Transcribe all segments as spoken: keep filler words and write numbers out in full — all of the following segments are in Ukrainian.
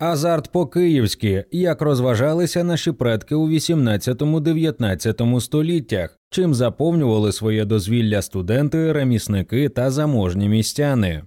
Азарт по-київськи, як розважалися наші предки у вісімнадцятому-дев'ятнадцятому століттях, чим заповнювали своє дозвілля студенти, ремісники та заможні містяни.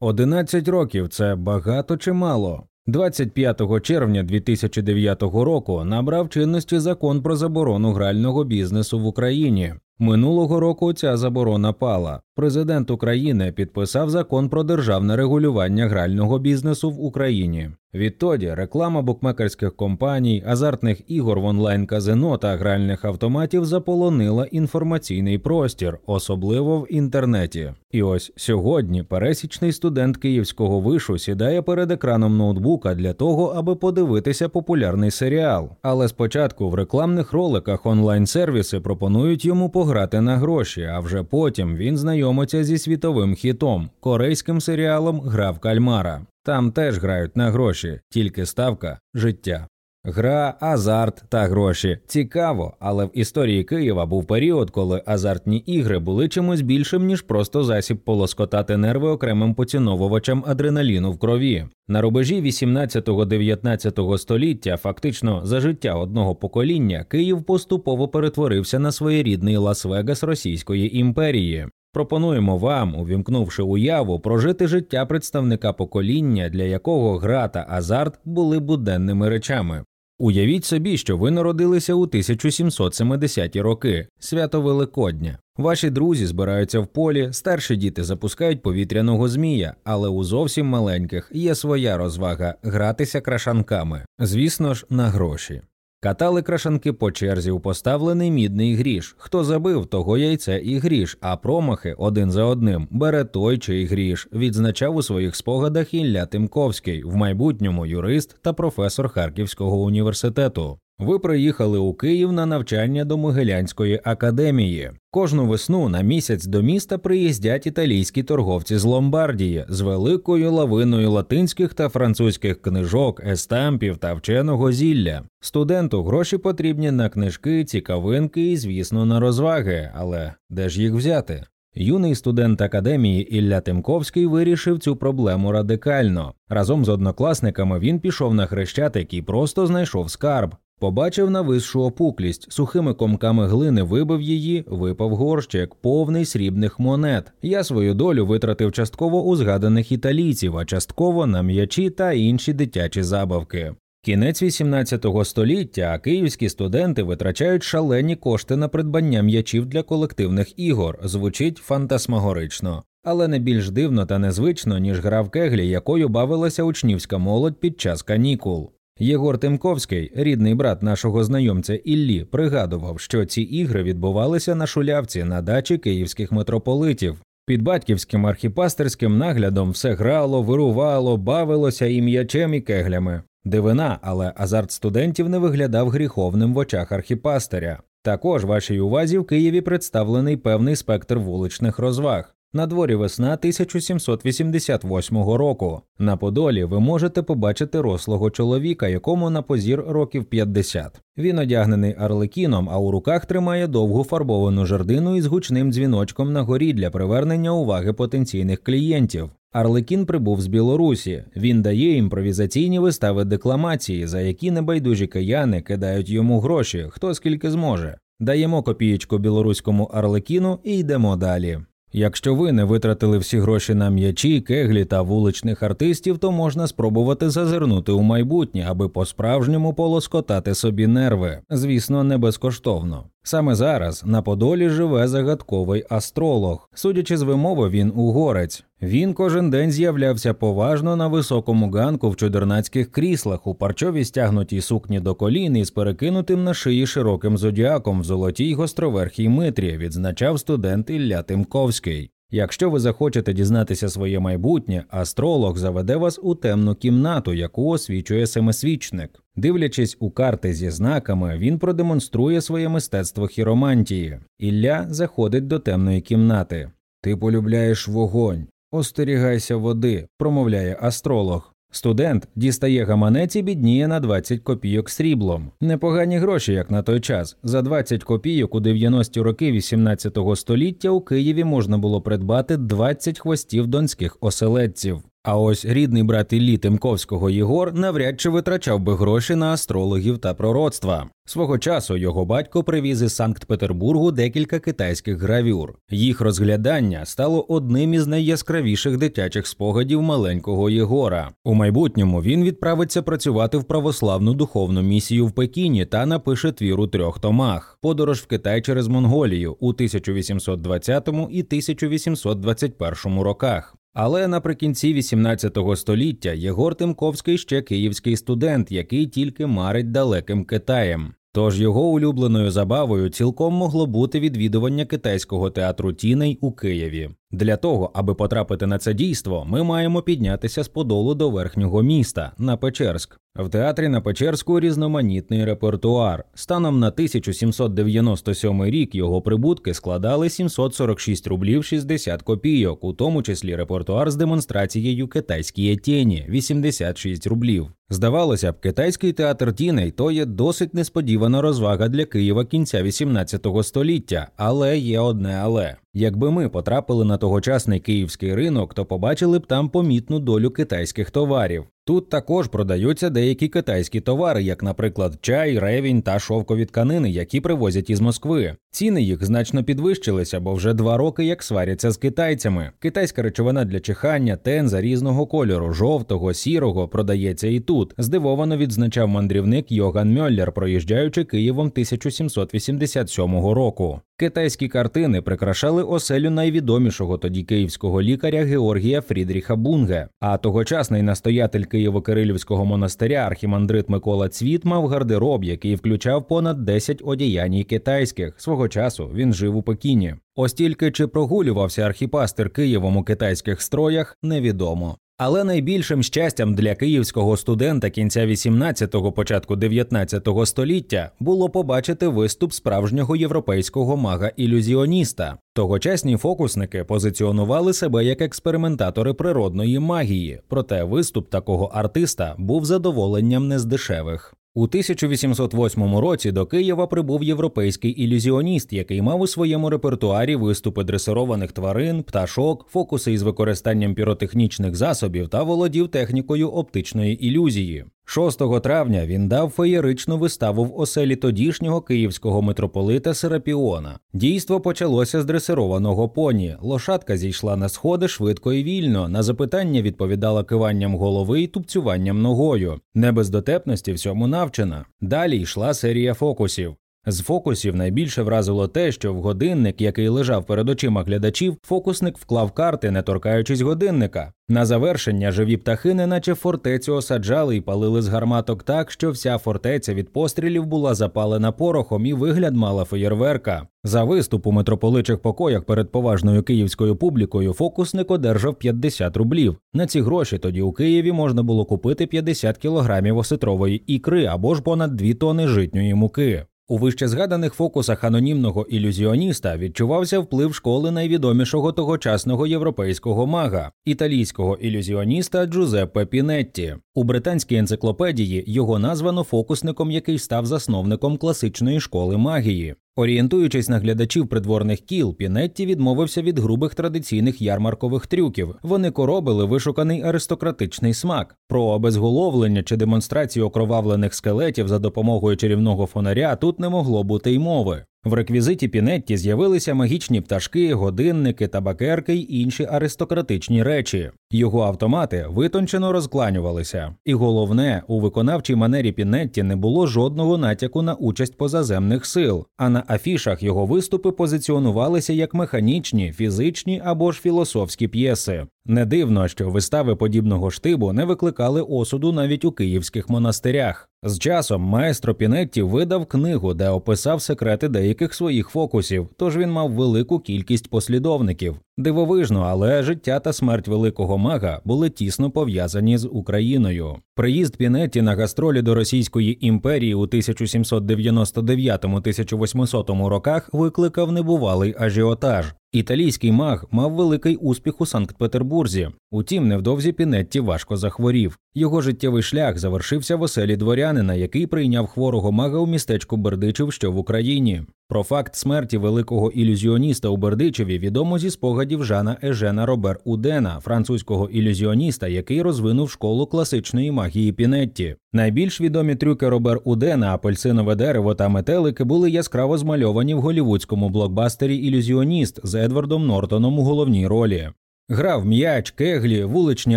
одинадцять років – це багато чи мало? двадцять п'ятого червня дві тисячі дев'ятого року набрав чинності закон про заборону грального бізнесу в Україні. Минулого року ця заборона пала. Президент України підписав закон про державне регулювання грального бізнесу в Україні. Відтоді реклама букмекерських компаній, азартних ігор в онлайн-казино та гральних автоматів заполонила інформаційний простір, особливо в інтернеті. І ось сьогодні пересічний студент Київського вишу сідає перед екраном ноутбука для того, аби подивитися популярний серіал. Але спочатку в рекламних роликах онлайн-сервіси пропонують йому пограти на гроші, а вже потім він знайомиться зі світовим хітом – корейським серіалом «Гра в кальмара». Там теж грають на гроші, тільки ставка – життя. Гра, азарт та гроші. Цікаво, але в історії Києва був період, коли азартні ігри були чимось більшим, ніж просто засіб полоскотати нерви окремим поціновувачам адреналіну в крові. На рубежі вісімнадцятого-дев'ятнадцятого століття, фактично за життя одного покоління, Київ поступово перетворився на своєрідний Лас-Вегас Російської імперії. Пропонуємо вам, увімкнувши уяву, прожити життя представника покоління, для якого гра та азарт були буденними речами. Уявіть собі, що ви народилися у тисяча сімсот сімдесяті роки, свято Великодня. Ваші друзі збираються в полі, старші діти запускають повітряного змія, але у зовсім маленьких є своя розвага – гратися крашанками. Звісно ж, на гроші. Катали крашанки по черзі у поставлений мідний гріш. Хто забив, того яйце і гріш, а промахи один за одним бере той чий гріш, відзначав у своїх спогадах Ілля Тимковський, в майбутньому юрист та професор Харківського університету. Ви приїхали у Київ на навчання до Могилянської академії. Кожну весну на місяць до міста приїздять італійські торговці з Ломбардії з великою лавиною латинських та французьких книжок, естампів та вченого зілля. Студенту гроші потрібні на книжки, цікавинки і, звісно, на розваги, але де ж їх взяти? Юний студент академії Ілля Тимковський вирішив цю проблему радикально. Разом з однокласниками він пішов на Хрещатик і просто знайшов скарб. Побачив нависшу опуклість, сухими комками глини вибив її, випав горщик, повний срібних монет. Я свою долю витратив частково у згаданих італійців, а частково на м'ячі та інші дитячі забавки. Кінець вісімнадцятого століття, а київські студенти витрачають шалені кошти на придбання м'ячів для колективних ігор. Звучить фантасмагорично. Але не більш дивно та незвично, ніж гра в кеглі, якою бавилася учнівська молодь під час канікул. Єгор Тимковський, рідний брат нашого знайомця Іллі, пригадував, що ці ігри відбувалися на Шулявці на дачі київських митрополитів. Під батьківським архіпастерським наглядом все грало, вирувало, бавилося і м'ячем, і кеглями. Дивина, але азарт студентів не виглядав гріховним в очах архіпастиря. Також вашій увазі в Києві представлений певний спектр вуличних розваг. На дворі весна тисяча сімсот вісімдесят восьмого року. На Подолі ви можете побачити рослого чоловіка, якому на позір років п'ятдесят. Він одягнений арлекіном, а у руках тримає довгу фарбовану жердину із гучним дзвіночком на горі для привернення уваги потенційних клієнтів. Арлекін прибув з Білорусі. Він дає імпровізаційні вистави декламації, за які небайдужі кияни кидають йому гроші, хто скільки зможе. Даємо копієчку білоруському арлекіну і йдемо далі. Якщо ви не витратили всі гроші на м'ячі, кеглі та вуличних артистів, то можна спробувати зазирнути у майбутнє, аби по-справжньому полоскотати собі нерви. Звісно, не безкоштовно. Саме зараз на Подолі живе загадковий астролог. Судячи з вимови, він угорець. Він кожен день з'являвся поважно на високому ганку в чудернацьких кріслах, у парчовій стягнутій сукні до колін і з перекинутим на шиї широким зодіаком в золотій гостроверхій митрі, відзначав студент Ілля Тимковський. Якщо ви захочете дізнатися своє майбутнє, астролог заведе вас у темну кімнату, яку освічує семисвічник. Дивлячись у карти зі знаками, він продемонструє своє мистецтво хіромантії. Ілля заходить до темної кімнати. «Ти полюбляєш вогонь. Остерігайся води», – промовляє астролог. Студент дістає гаманець і бідніє на двадцять копійок сріблом. Непогані гроші, як на той час. За двадцять копійок у дев'яності роки вісімнадцятого століття у Києві можна було придбати двадцять хвостів донських оселедців. А ось рідний брат Іллі Тимковського Єгор навряд чи витрачав би гроші на астрологів та пророцтва. Свого часу його батько привіз із Санкт-Петербургу декілька китайських гравюр. Їх розглядання стало одним із найяскравіших дитячих спогадів маленького Єгора. У майбутньому він відправиться працювати в православну духовну місію в Пекіні та напише твір у трьох томах «Подорож в Китай через Монголію» у тисяча вісімсот двадцятому і тисяча вісімсот двадцять першому роках. Але наприкінці вісімнадцятого століття Єгор Тимковський ще київський студент, який тільки марить далеким Китаєм. Тож його улюбленою забавою цілком могло бути відвідування китайського театру тіней у Києві. Для того, аби потрапити на це дійство, ми маємо піднятися з Подолу до верхнього міста, на Печерськ. В театрі на Печерську різноманітний репертуар. Станом на тисяча сімсот дев'яносто сьомий рік його прибутки складали сімсот сорок шість рублів шістдесят копійок, у тому числі репертуар з демонстрацією «Китайські тіні» – вісімдесят шість рублів. Здавалося б, китайський театр тіней – то є досить несподівана розвага для Києва кінця вісімнадцятого століття, але є одне але. Якби ми потрапили на тогочасний київський ринок, то побачили б там помітну долю китайських товарів. Тут також продаються деякі китайські товари, як, наприклад, чай, ревінь та шовкові тканини, які привозять із Москви. Ціни їх значно підвищилися, бо вже два роки як сваряться з китайцями. Китайська речовина для чихання, тенза різного кольору, жовтого, сірого, продається і тут, здивовано відзначав мандрівник Йоган Мьоллер, проїжджаючи Києвом тисяча сімсот вісімдесят сьомого року. Китайські картини прикрашали оселю найвідомішого тоді київського лікаря Георгія Фрідріха Бунге, а тогочасний настоятель Києво-Кирилівського монастиря архімандрит Микола Цвіт мав гардероб, який включав понад десять одіянь китайських. Свого часу він жив у Пекіні. Ось тільки чи прогулювався архіпастир Києвом у китайських строях, невідомо. Але найбільшим щастям для київського студента кінця вісімнадцятого – початку дев'ятнадцятого століття було побачити виступ справжнього європейського мага-ілюзіоніста. Тогочасні фокусники позиціонували себе як експериментатори природної магії, проте виступ такого артиста був задоволенням не з дешевих. У тисяча вісімсот восьмому році до Києва прибув європейський ілюзіоніст, який мав у своєму репертуарі виступи дресированих тварин, пташок, фокуси із використанням піротехнічних засобів та володів технікою оптичної ілюзії. шостого травня він дав феєричну виставу в оселі тодішнього київського митрополита Серапіона. Дійство почалося з дресированого поні. Лошадка зійшла на сходи швидко і вільно, на запитання відповідала киванням голови і тупцюванням ногою. Не без дотепності всьому навчена. Далі йшла серія фокусів. З фокусів найбільше вразило те, що в годинник, який лежав перед очима глядачів, фокусник вклав карти, не торкаючись годинника. На завершення живі птахи неначе фортецю осаджали і палили з гарматок так, що вся фортеця від пострілів була запалена порохом і вигляд мала феєрверка. За виступ у митрополичих покоях перед поважною київською публікою фокусник одержав п'ятдесят рублів. На ці гроші тоді у Києві можна було купити п'ятдесят кілограмів осетрової ікри або ж понад дві тони житньої муки. У вищезгаданих фокусах анонімного ілюзіоніста відчувався вплив школи найвідомішого тогочасного європейського мага – італійського ілюзіоніста Джузеппе Пінетті. У британській енциклопедії його названо фокусником, який став засновником класичної школи магії. Орієнтуючись на глядачів придворних кіл, Пінетті відмовився від грубих традиційних ярмаркових трюків. Вони коробили вишуканий аристократичний смак. Про обезголовлення чи демонстрацію окровавлених скелетів за допомогою чарівного фонаря тут не могло бути й мови. В реквізиті Пінетті з'явилися магічні пташки, годинники, табакерки й інші аристократичні речі. Його автомати витончено розкланювалися. І головне, у виконавчій манері Пінетті не було жодного натяку на участь позаземних сил, а на афішах його виступи позиціонувалися як механічні, фізичні або ж філософські п'єси. Не дивно, що вистави подібного штибу не викликали осуду навіть у київських монастирях. З часом маестро Пінетті видав книгу, де описав секрети деяких своїх фокусів, тож він мав велику кількість послідовників. Дивовижно, але життя та смерть великого мага були тісно пов'язані з Україною. Приїзд Пінетті на гастролі до Російської імперії у тисяча сімсот дев'яносто дев'ятому – тисяча вісімсот роках викликав небувалий ажіотаж. Італійський маг мав великий успіх у Санкт-Петербурзі. Утім, невдовзі Пінетті важко захворів. Його життєвий шлях завершився в оселі дворянина, який прийняв хворого мага у містечку Бердичів, що в Україні. Про факт смерті великого ілюзіоніста у Бердичеві відомо зі спогадів Жана Ежена Робер Удена, французького ілюзіоніста, який розвинув школу класичної магії Пінетті. Найбільш відомі трюки Робер Удена, апельсинове дерево та метелики, були яскраво змальовані в голівудському блокбастері «Ілюзіоніст» з Едвардом Нортоном у головній ролі. Грав м'яч, кеглі, вуличні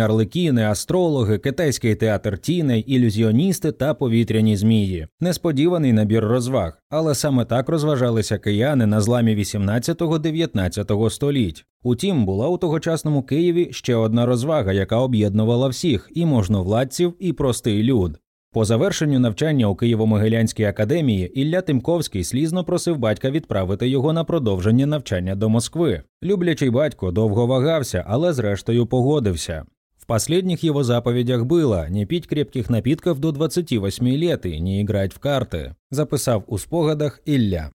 арлекіни, астрологи, китайський театр тіней, ілюзіоністи та повітряні змії. Несподіваний набір розваг. Але саме так розважалися кияни на зламі вісімнадцятого-дев'ятнадцятого століть. Утім, була у тогочасному Києві ще одна розвага, яка об'єднувала всіх – і можновладців, і простий люд. По завершенню навчання у Києво-Могилянській академії Ілля Тимковський слізно просив батька відправити його на продовження навчання до Москви. Люблячий батько довго вагався, але зрештою погодився. В последних его заповедях было «не пить крепких напитков до двадцати восьми лет и не играть в карты», записав у спогадах Ілля.